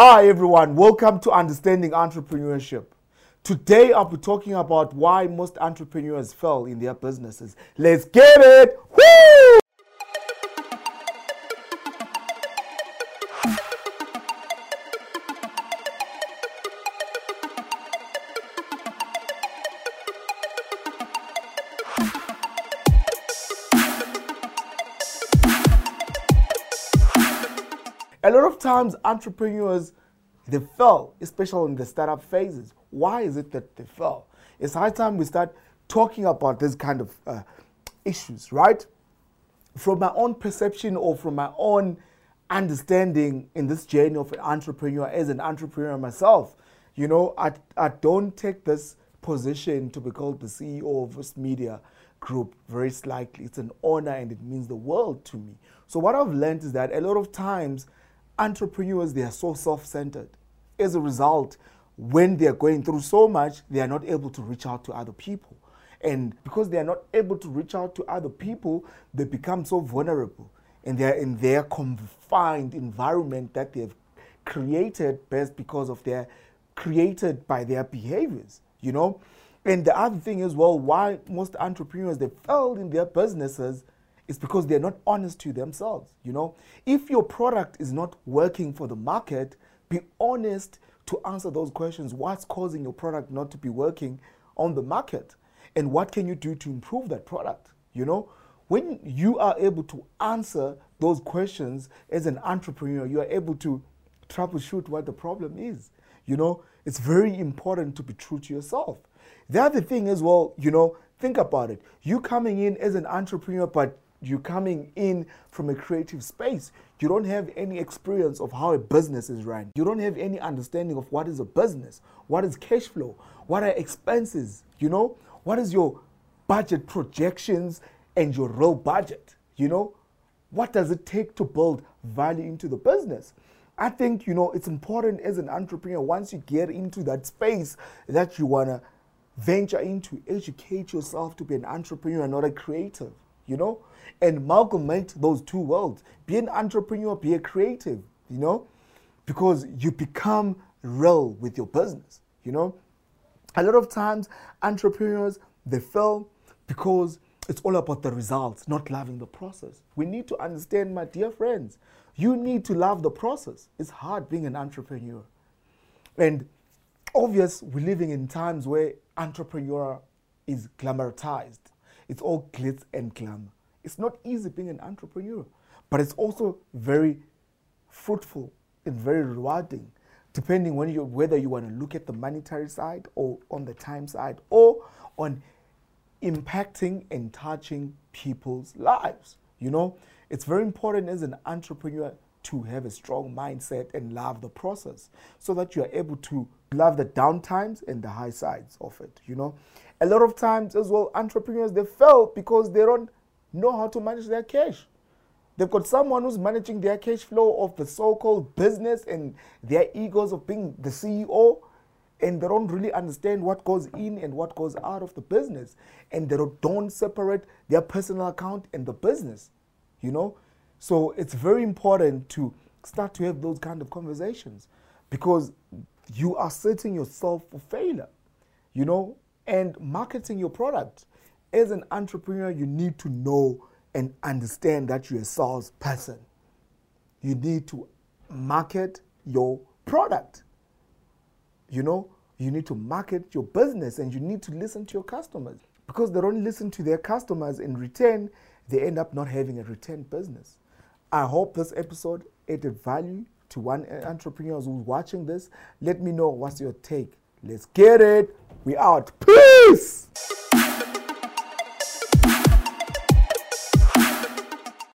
Hi everyone, welcome to Understanding Entrepreneurship. Today I'll be talking about why most entrepreneurs fail in their businesses. Let's get it! Woo! A lot of times entrepreneurs, they fail, especially in the startup phases. Why is it that they fail? It's high time we start talking about this kind of issues, right? From my own perception or from my own understanding in this journey of an entrepreneur, as an entrepreneur myself, you know, I don't take this position to be called the CEO of this media group very slightly. It's an honor and it means the world to me. So what I've learned is that a lot of times entrepreneurs, they are so self-centered. As a result, when they are going through so much, they are not able to reach out to other people. And because they are not able to reach out to other people, they become so vulnerable. And they are in their confined environment that they have created best because of their, created by their behaviors, you know. And the other thing is, well, why most entrepreneurs, they failed in their businesses is because they're not honest to themselves, you know. If your product is not working for the market, be honest to answer those questions. What's causing your product not to be working on the market? And what can you do to improve that product, you know? When you are able to answer those questions as an entrepreneur, you are able to troubleshoot what the problem is, you know. It's very important to be true to yourself. The other thing is, well, you know, think about it. You coming in as an entrepreneur, but you're coming in from a creative space. You don't have any experience of how a business is run. You don't have any understanding of what is a business, what is cash flow, what are expenses, you know, what is your budget projections and your real budget, you know, what does it take to build value into the business? I think, you know, it's important as an entrepreneur, once you get into that space that you want to venture into, educate yourself to be an entrepreneur, not a creative. You know, and amalgamate those two worlds. Be an entrepreneur, be a creative, you know, because you become real with your business, you know. A lot of times, entrepreneurs, they fail because it's all about the results, not loving the process. We need to understand, my dear friends, you need to love the process. It's hard being an entrepreneur. And obvious, we're living in times where entrepreneur is glamorized. It's all glitz and glamour. It's not easy being an entrepreneur, but it's also very fruitful and very rewarding, depending on whether you want to look at the monetary side or on the time side or on impacting and touching people's lives. You know, it's very important as an entrepreneur to have a strong mindset and love the process so that you are able to love the downtimes and the high sides of it, you know. A lot of times as well, entrepreneurs, they fail because they don't know how to manage their cash. They've got someone who's managing their cash flow of the so-called business and their egos of being the CEO, and they don't really understand what goes in and what goes out of the business, and they don't separate their personal account and the business, you know. So it's very important to start to have those kind of conversations because you are setting yourself for failure, you know, and marketing your product. As an entrepreneur, you need to know and understand that you're a salesperson. You need to market your product, you know. You need to market your business and you need to listen to your customers because they don't listen to their customers. In return, they end up not having a return business. I hope this episode added value to one entrepreneur who's watching this. Let me know what's your take. Let's get it. We out. Peace.